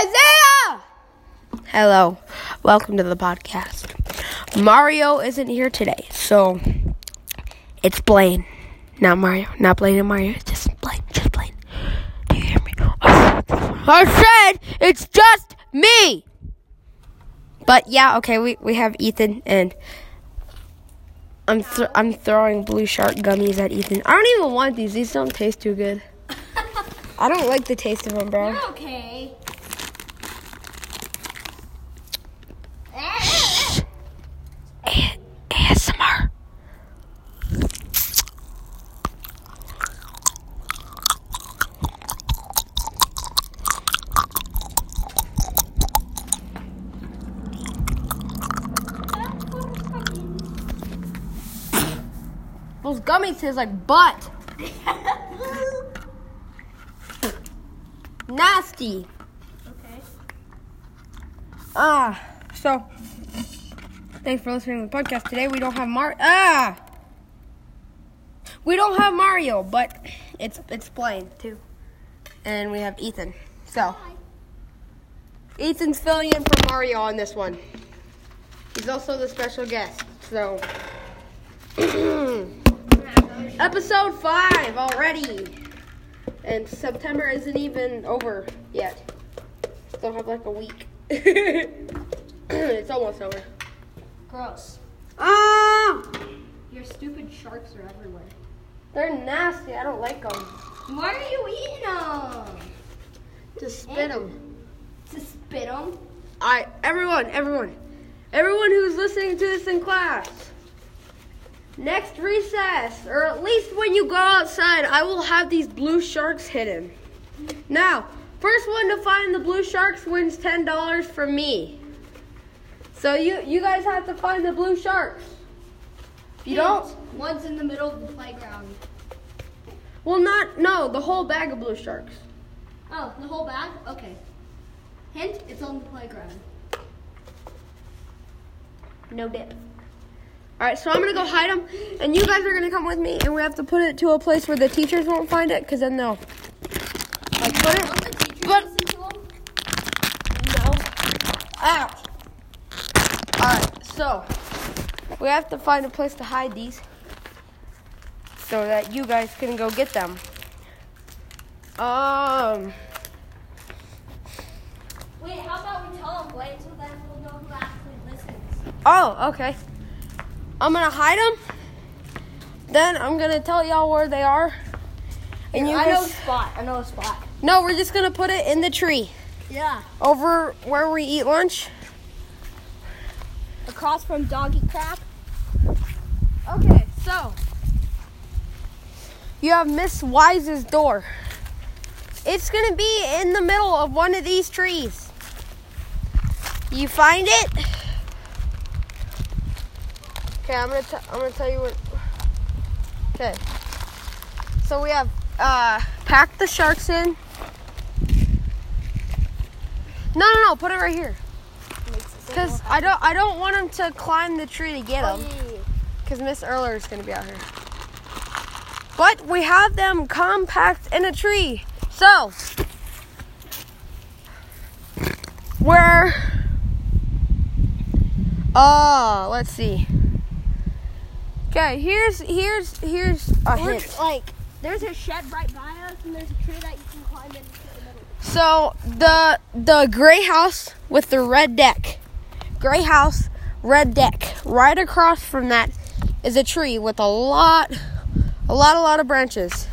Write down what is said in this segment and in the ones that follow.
Isaiah! Hello. Welcome to the podcast. Mario isn't here today, so it's Blaine. Not Mario. Not Blaine and Mario. It's just Blaine. Just Blaine. Do you hear me? I said it's just me! But yeah, okay, we have Ethan, and I'm throwing Blue Shark gummies at Ethan. I don't even want these. These don't taste too good. I don't like the taste of them, bro. You're okay. Shh. ASMR. Those gummies taste like butt. Nasty. Okay. So thanks for listening to the podcast today. We don't have Mario, but it's Blaine too, and we have Ethan. So Ethan's filling in for Mario on this one. He's also the special guest. So episode 5 already. And September isn't even over yet. Still have like a week. It's almost over. Gross. Ah! Your stupid sharks are everywhere. They're nasty. I don't like them. Why are you eating them? To spit them. To spit them? Everyone who's listening to this in class. Next recess, or at least when you go outside, I will have these blue sharks hidden. Now, first one to find the blue sharks wins $10 from me. So you guys have to find the blue sharks. If you don't, one's in the middle of the playground. Well, the whole bag of blue sharks. Oh, the whole bag? Okay. Hint, it's on the playground. No dip. All right, so I'm going to go hide them, and you guys are going to come with me, and we have to put it to a place where the teachers won't find it, because then they'll put it. Won't the teachers listen to them? No. Ow. All right, so we have to find a place to hide these so that you guys can go get them. Wait, how about we tell them? Wait until then we'll know who actually listens. Oh, okay. I'm going to hide them, then I'm going to tell y'all where they are. And yeah, I know a spot. No, we're just going to put it in the tree. Yeah. Over where we eat lunch. Across from doggy crap. Okay, so you have Miss Wise's door. It's going to be in the middle of one of these trees. You find it? Okay, I'm gonna tell you what. Okay, so we have packed the sharks in. No, put it right here. Cause I don't want them to climb the tree to get them. Cause Miss Erler is gonna be out here. But we have them compact in a tree. So we're let's see. Okay, here's a hint. Like, there's a shed right by us, and there's a tree that you can climb into the middle. So the gray house with the red deck, right across from that is a tree with a lot of branches.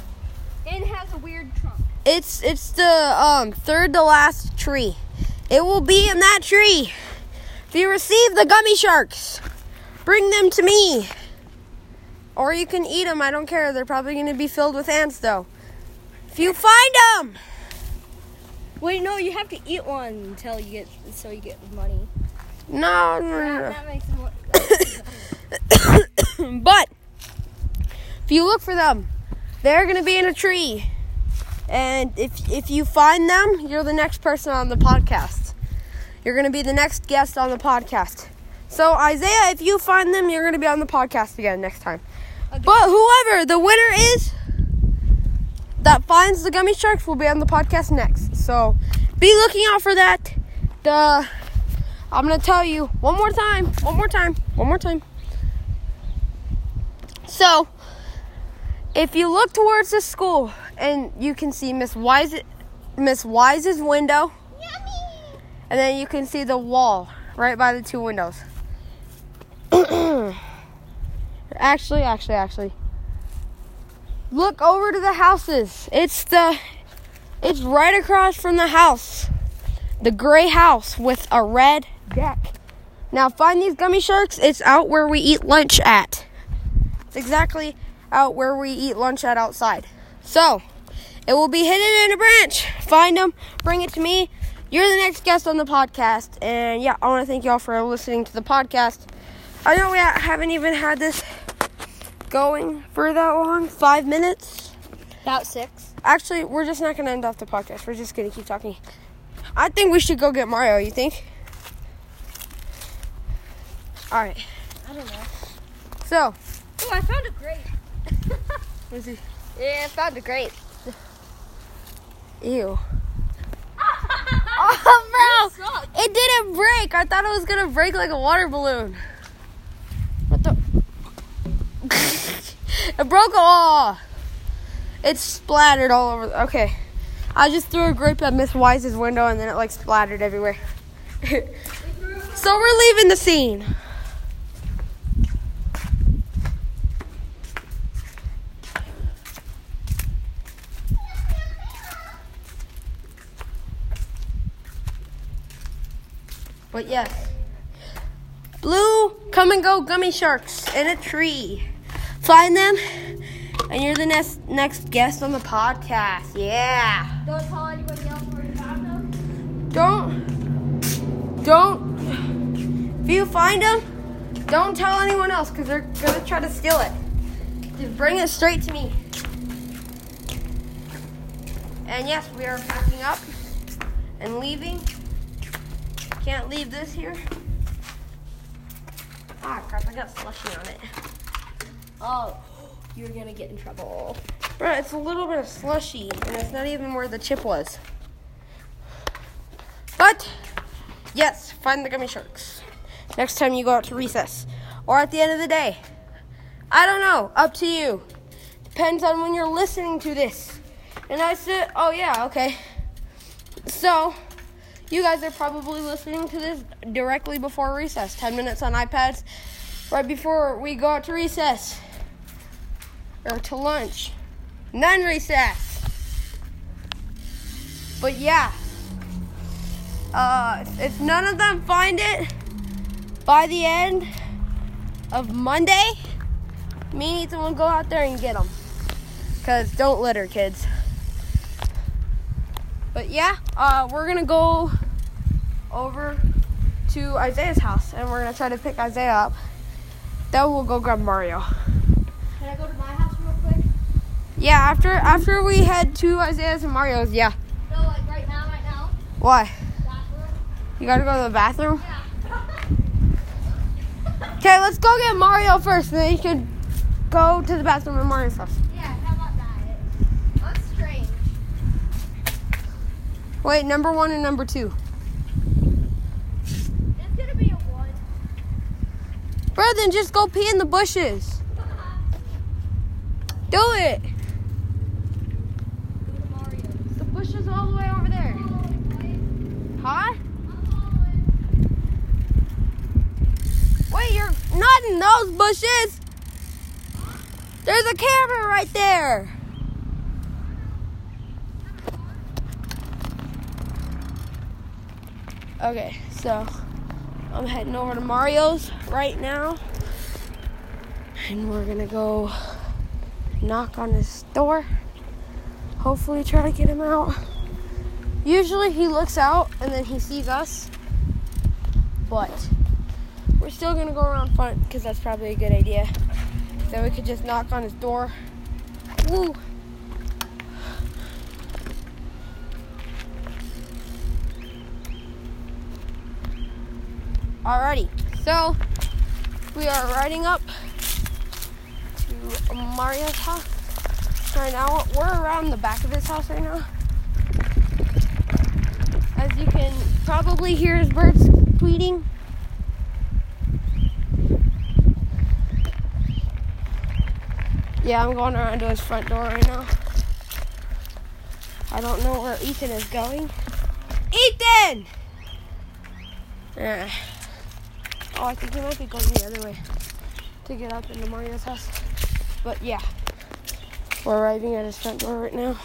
And has a weird trunk. It's the third to last tree. It will be in that tree. If you receive the gummy sharks, bring them to me. Or you can eat them. I don't care. They're probably going to be filled with ants, though. If you find them. Wait, no. You have to eat one until you get money. No. That makes it more. But if you look for them, they're going to be in a tree. And if you find them, you're the next person on the podcast. You're going to be the next guest on the podcast. So, Isaiah, if you find them, you're going to be on the podcast again next time. Okay. But whoever the winner is that finds the gummy sharks will be on the podcast next. So be looking out for that. I'm going to tell you one more time. So, if you look towards the school and you can see Miss Wise's window. Yummy. And then you can see the wall right by the two windows. Actually. Look over to the houses. It's right across from the house. The gray house with a red deck. Now find these gummy sharks. It's out where we eat lunch at. It's exactly out where we eat lunch at outside. So, it will be hidden in a branch. Find them. Bring it to me. You're the next guest on the podcast. And yeah, I want to thank y'all for listening to the podcast. I know we haven't even had this going for that long. 5 minutes. About 6. Actually, we're just not going to end off the podcast. We're just going to keep talking. I think we should go get Mario, you think? All right. I don't know. So. Oh, I found a grape. Where's he? Yeah, I found a grape. Ew. Oh, bro. It didn't break. I thought it was going to break like a water balloon. What the? It broke all. It splattered all over. Okay. I just threw a grape at Miss Wise's window and then it like splattered everywhere. So we're leaving the scene. But yes, blue come and go gummy sharks in a tree. Find them, and you're the next guest on the podcast. Yeah. Don't tell anybody else where you found them. Don't. If you find them, don't tell anyone else because they're gonna try to steal it. Just bring it straight to me. And yes, we are packing up and leaving. Can't leave this here. Ah, crap, I got slushy on it. Oh, you're gonna get in trouble. Bro, it's a little bit of slushy, and it's not even where the chip was. But, yes, find the gummy sharks. Next time you go out to recess. Or at the end of the day. I don't know, up to you. Depends on when you're listening to this. And I said, oh yeah, okay. So, you guys are probably listening to this directly before recess. 10 minutes on iPads right before we go out to recess. Or to lunch. And then recess. But yeah. If none of them find it by the end of Monday, me and Ethan will go out there and get them. Because don't litter, kids. But yeah, we're going to go over to Isaiah's house, and we're going to try to pick Isaiah up. Then we'll go grab Mario. Can I go to my house real quick? Yeah, after we head to Isaiah's and Mario's, yeah. No, like right now? Why? Bathroom. You got to go to the bathroom? Yeah. Okay, let's go get Mario first, and then you can go to the bathroom and Mario's house. Wait, number 1 and number 2. It's gonna be a 1. Bro, then just go pee in the bushes. Do it. Go to Mario's. The bush is all the way over there. Huh? Wait, you're not in those bushes. There's a camera right there. Okay, so I'm heading over to Mario's right now, and we're gonna go knock on his door, hopefully try to get him out. Usually he looks out and then he sees us, but we're still gonna go around front because that's probably a good idea. Then we could just knock on his door. Woo! Alrighty, so we are riding up to Mario's house right now. We're around the back of his house right now. probably hears birds tweeting. Yeah, I'm going around to his front door right now. I don't know where Ethan is going. Ethan! Yeah. Oh, I think he might be going the other way to get up into Mario's house. But yeah, we're arriving at his front door right now.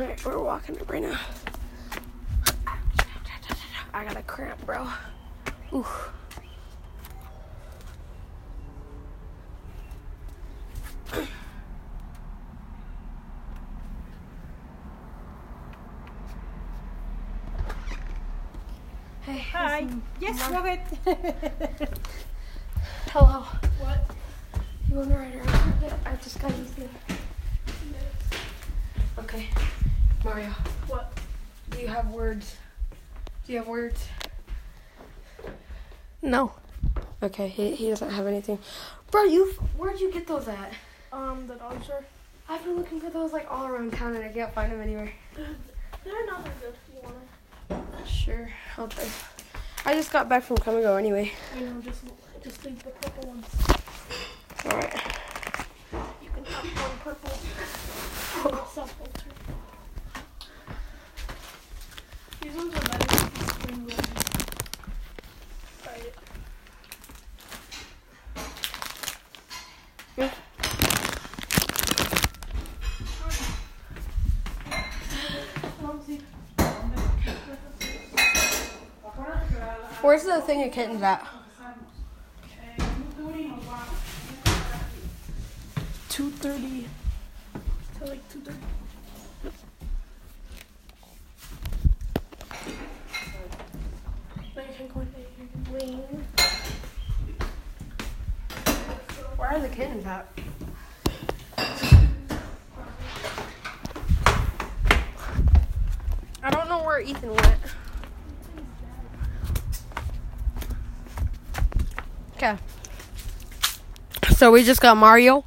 Alright, we're walking up right now. I got a cramp, bro. Ooh. Hey. Hi. Yes, love it. Hello. What? You want to ride around? I just got these things. Okay. Mario, what? Do you have words? Do you have words? No. Okay, he doesn't have anything. Bro, where'd you get those at? The dog store. I've been looking for those like all around town and I can't find them anywhere. They're not that good. You want them? Sure, I'll try. I just got back from Come & Go anyway. I know, just leave the purple ones. All right. You can have one purple. These ones are better. Try it. Yeah. Where's the thing of kittens at? 2:30. Till like 2:30. Where are the kittens at? I don't know where Ethan went. Okay. So we just got Mario.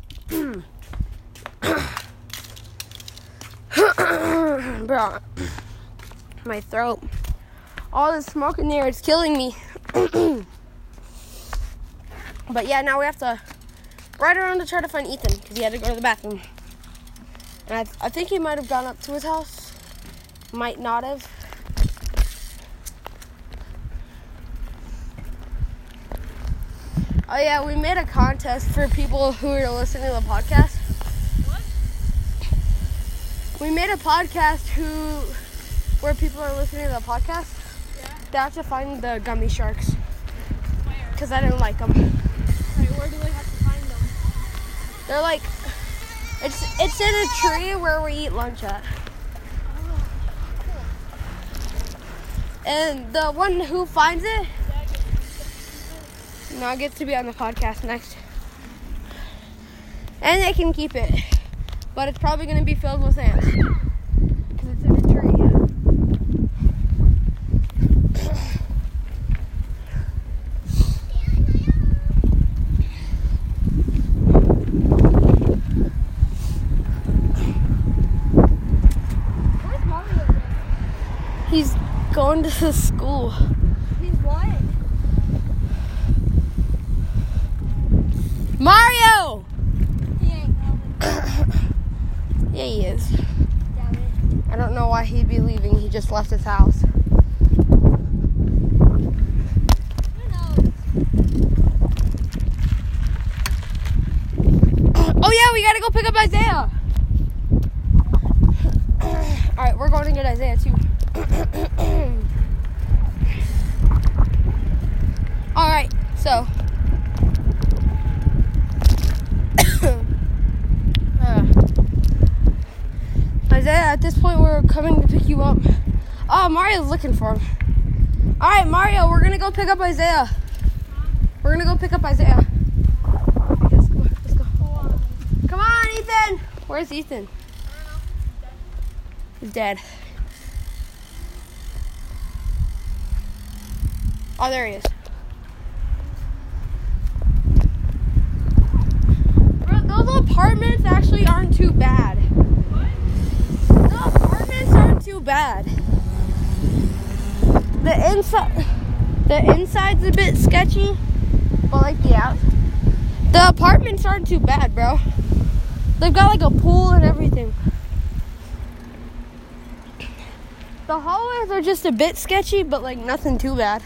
Bro, my throat. All the smoke in there is killing me. But yeah, now we have to ride around to try to find Ethan because he had to go to the bathroom. And I think he might have gone up to his house. Might not have. Oh yeah, we made a contest for people who are listening to the podcast. We made a podcast where people are listening to the podcast. Yeah. They have to find the gummy sharks. Where? Because I didn't like them. Right, where do they have to find them? They're like, it's in a tree where we eat lunch at. Oh, cool. And the one who finds it, now gets to be on the podcast next. And they can keep it. But it's probably going to be filled with ants. Because it's in a tree. Where's Mario? He's going to his school. He's what? Mario! Yeah, he is. Damn it. I don't know why he'd be leaving. He just left his house. Who knows? Oh, yeah, we gotta go pick up Isaiah. All right, we're going to get Isaiah, too. All right, so... Alright, at this point, we're coming to pick you up. Oh, Mario's looking for him. Alright, Mario, we're gonna go pick up Isaiah. We're gonna go pick up Isaiah. Yes, come on, let's go. Come on, Ethan! Where's Ethan? I don't know. He's dead. Oh, there he is. Bro, those apartments actually aren't too bad. What? The apartments aren't too bad. The inside's a bit sketchy, but like the out. The apartments aren't too bad, bro. They've got like a pool and everything. The hallways are just a bit sketchy, but like nothing too bad.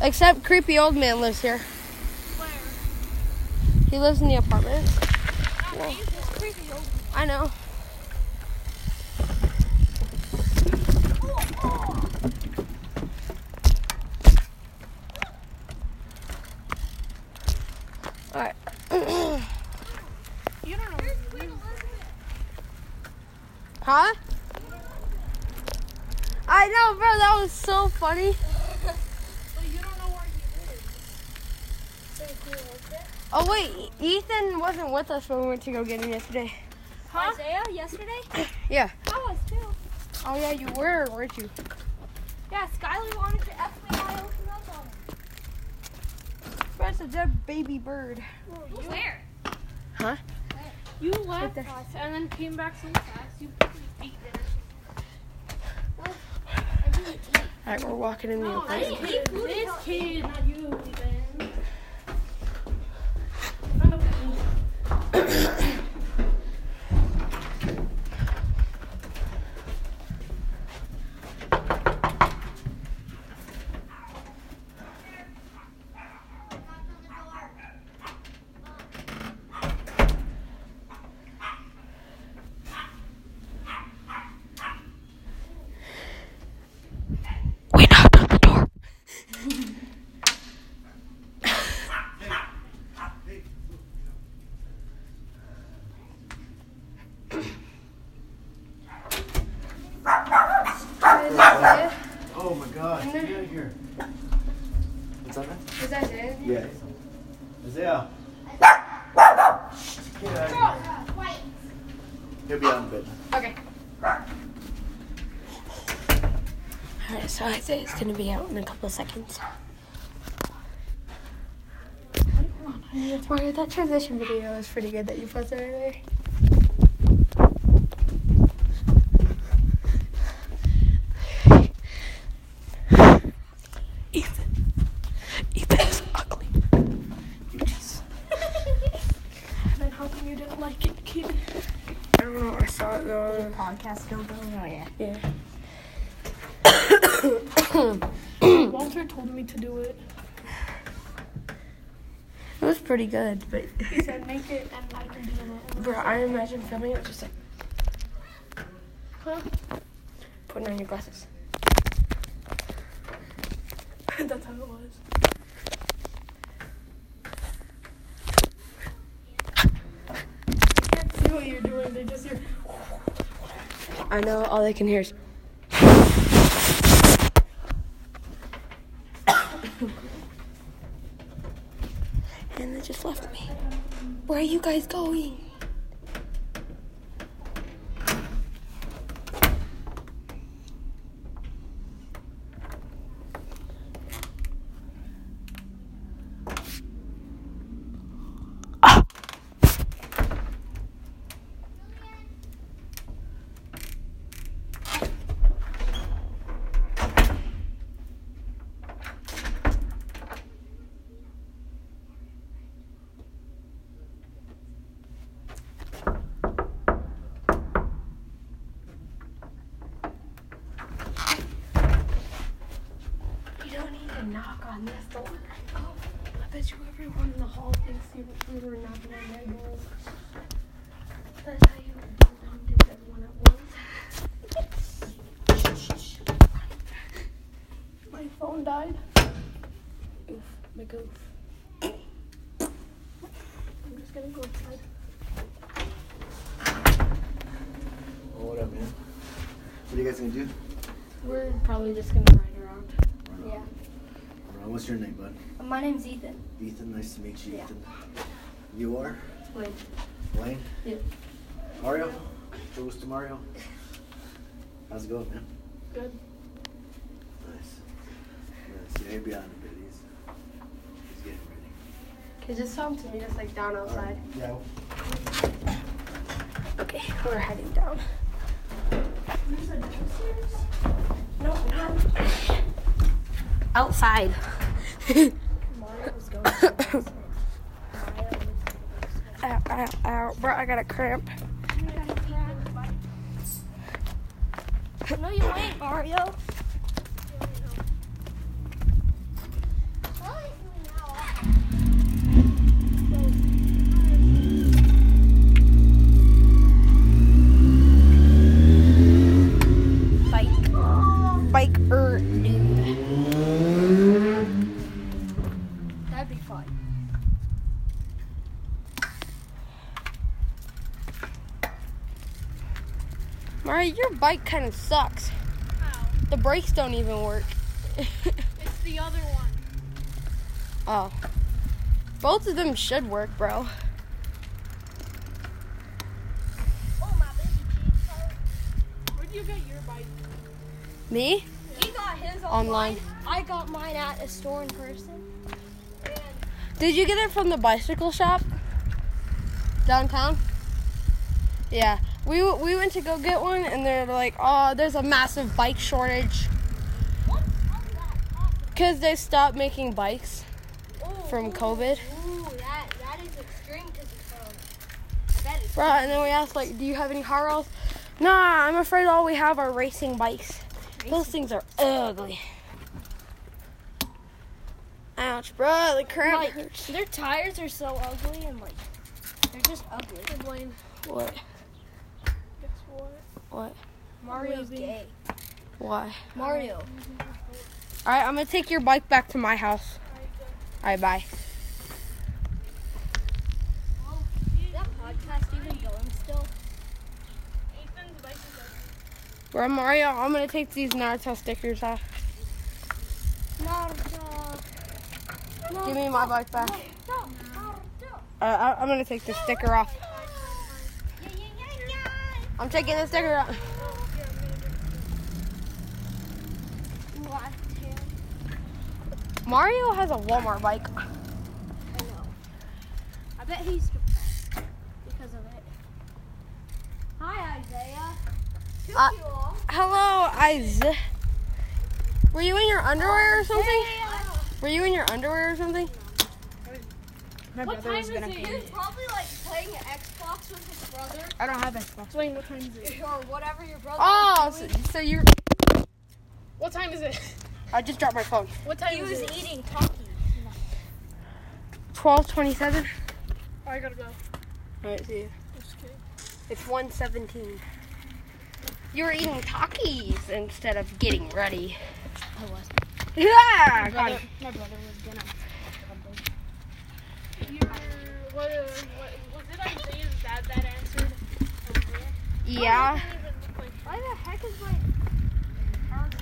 Except creepy old man lives here. Where? He lives in the apartment. Creepy old man. I know. Alright. You don't know. Huh? I know, bro, that was so funny. But you don't know where he is. Oh, wait, Ethan wasn't with us when we went to go get him yesterday. Huh? Isaiah, yesterday? Yeah. I was, too. Oh, yeah, you were, weren't you? Yeah, Skylar wanted to F me and I opened up on him. That's a dead baby bird. Whoa, where? Huh? Where? You left us and then came back so fast. You ate dinner. Alright, we're walking in the apartment. I didn't eat food. This kid, not you, Ethan. It's going to be out in a couple of seconds. Mario, that transition video is pretty good that you posted earlier. Ethan is ugly. Jeez. And how come you didn't like it, kid? I don't know, I saw it though. Is the podcast still going? Oh, yeah. Yeah. Walter told me to do it. It was pretty good, but he said make it and I can do it. Bro, I imagine filming it just like, huh? Putting on your glasses. That's how it was. They can't see what you're doing. They just hear. I know. All they can hear is. And they just left me. Where are you guys going? just gonna go outside. Oh, what up, man? What are you guys gonna do? We're probably just gonna ride around. Right. Yeah. Right. What's your name, bud? My name's Ethan. Ethan, nice to meet you, yeah. Ethan. You are? Wayne. Wayne? Yeah. Mario? Goes to Mario. How's it going, man? Good. Nice. Yeah, he'll be on a bit. He's getting ready. Okay, just tell him to meet us like down outside. Right. Yeah. Okay, we're heading down. There's a downstairs? No, no. Outside. Mario was going downstairs. Ow, bro, I got a cramp. No, you ain't, Mario. Mario, your bike kind of sucks. How? The brakes don't even work. It's the other one. Oh. Both of them should work, bro. Oh, my baby cheeks hurt. Where'd you get your bike? Me? Yeah. He got his online. I got mine at a store in person. And did you get it from the bicycle shop? Downtown? Yeah. We went to go get one, and they're like, oh, there's a massive bike shortage. What? How's that possible? Because they stopped making bikes from COVID. Ooh, that is extreme because it's I bet it's... Bro, and then we asked, like, do you have any hot rods? Nah, I'm afraid all we have are racing bikes. Racing. Those things are ugly. Ouch, bro, the cramp like, hurts. Their tires are so ugly, and, like, they're just ugly. I blame. What? What? Mario's gay. Why? Mario. Alright, I'm going to take your bike back to my house. Alright, bye. Is that podcast even going still? Ethan's bike is over. Bro, Mario, I'm going to take these Naruto stickers off. Naruto. Give me my bike back. I'm going to take the sticker off. I'm taking the sticker out. Mario has a Walmart bike. I know. I bet he's depressed because of it. Hi, Isaiah. You all. Hello, Isaiah. Were you in your underwear or something? Yeah. Were you in your underwear or something? My what brother time was gonna is it? He was probably like playing Xbox with his brother. I don't have Xbox. Wait, what time is it? Or whatever your brother. Oh, was doing. So you're. What time is it? I just dropped my phone. What time he is it? He was eating Takis. 12:27. I gotta go. Alright, see you. Just kidding. It's 1:17. You were eating Takis instead of getting ready. I wasn't. Yeah. My brother was gonna. Was it Isaiah's dad that answered? Yeah. Why the heck is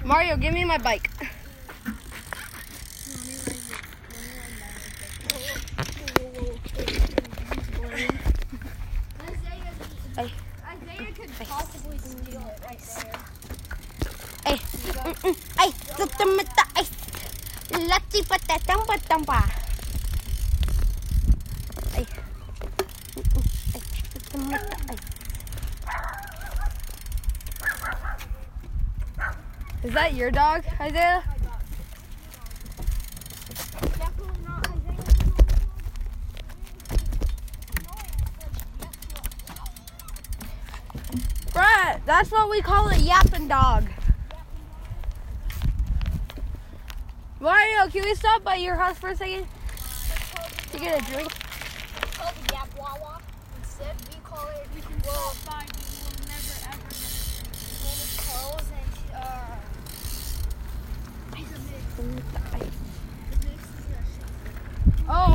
my... Mario, give me my bike. Isaiah could possibly steal it right there. Hey. Hey. Let's put that down. Is that your dog, Isaiah? Definitely not Isaiah. Brad, that's what we call a yapping dog. Mario, can we stop by your house for a second to get a drink? It's called the Yap Wawa. Instead, we call it. We can stop by, but we will never ever get it. Clothes and The mix is oh,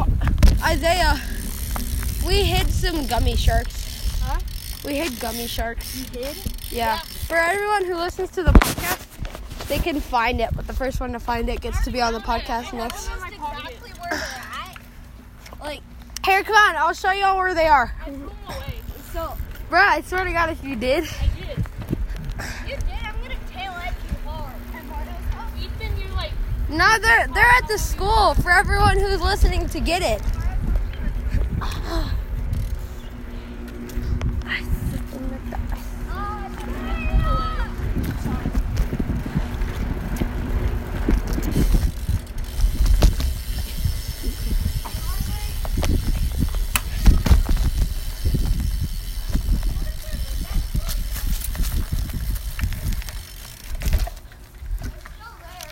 Isaiah. We hid some gummy sharks. Huh? We hid gummy sharks. You did? Yeah. For everyone who listens to the podcast, they can find it, but the first one to find it gets to be on the podcast next. Exactly where they're at. Like, here, come on. I'll show you all where they are. I blew away. So, bruh, I swear to God, if you did. I did. You did. I'm going to tail at you hard. Ethan, you're like. No, they're at the school for everyone who's listening to get it.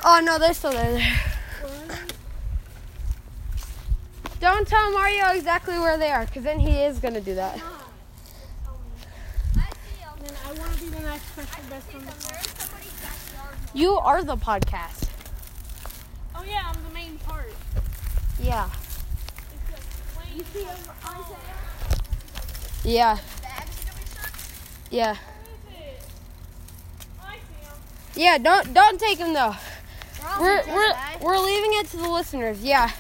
Oh, no, they're still there. Don't tell Mario exactly where they are, because then he is going to do that. No. I want to be the next person best friend. You are the podcast. Oh, yeah, I'm the main part. Yeah. You see, yeah. Yeah. Yeah, don't take him, though. We're leaving it to the listeners, yeah.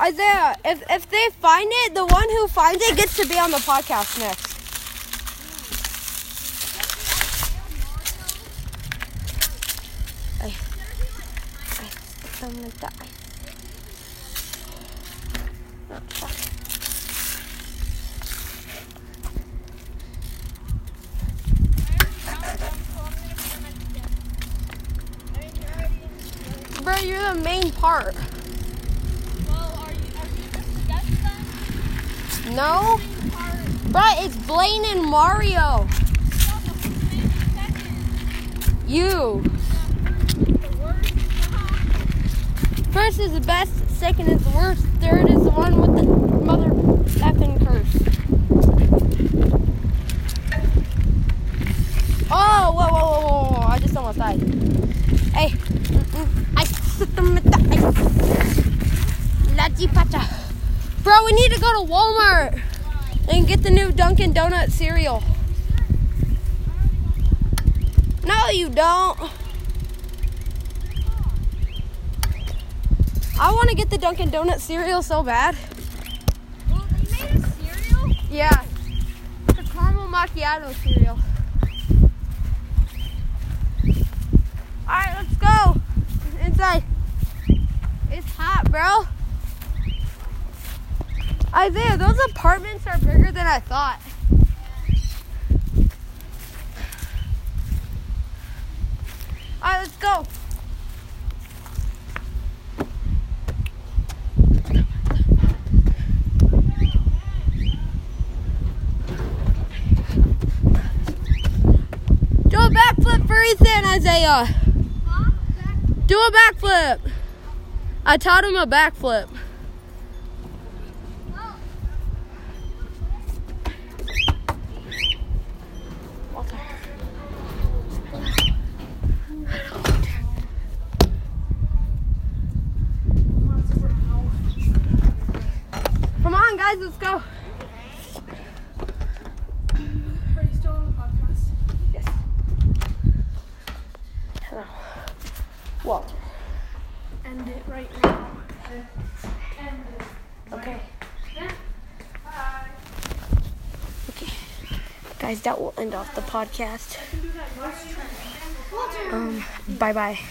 Isaiah, if they find it, the one who finds it gets to be on the podcast next. I'm gonna die. Bro, you're the main part. No? Bruh, it's Blaine and Mario. You. First is the best, second is the worst, third is the one with the mother effing curse. Oh, whoa, I just almost died. Hey. I sit them with the Laji Pacha. Bro, we need to go to Walmart and get the new Dunkin' Donut cereal. No, you don't. I want to get the Dunkin' Donut cereal so bad. Well, they made a cereal? Yeah. The caramel macchiato cereal. All right, let's go. Inside. It's hot, bro. Isaiah, those apartments are bigger than I thought. Yeah. Alright, let's go. Do a backflip for Ethan, Isaiah. Huh? Do a backflip. I taught him a backflip. Guys, let's go. Are you still on the podcast? Yes. Hello. Walter. End it right now. End it. Okay. Yeah. Bye. Okay. Guys, that will end off the podcast. Bye-bye.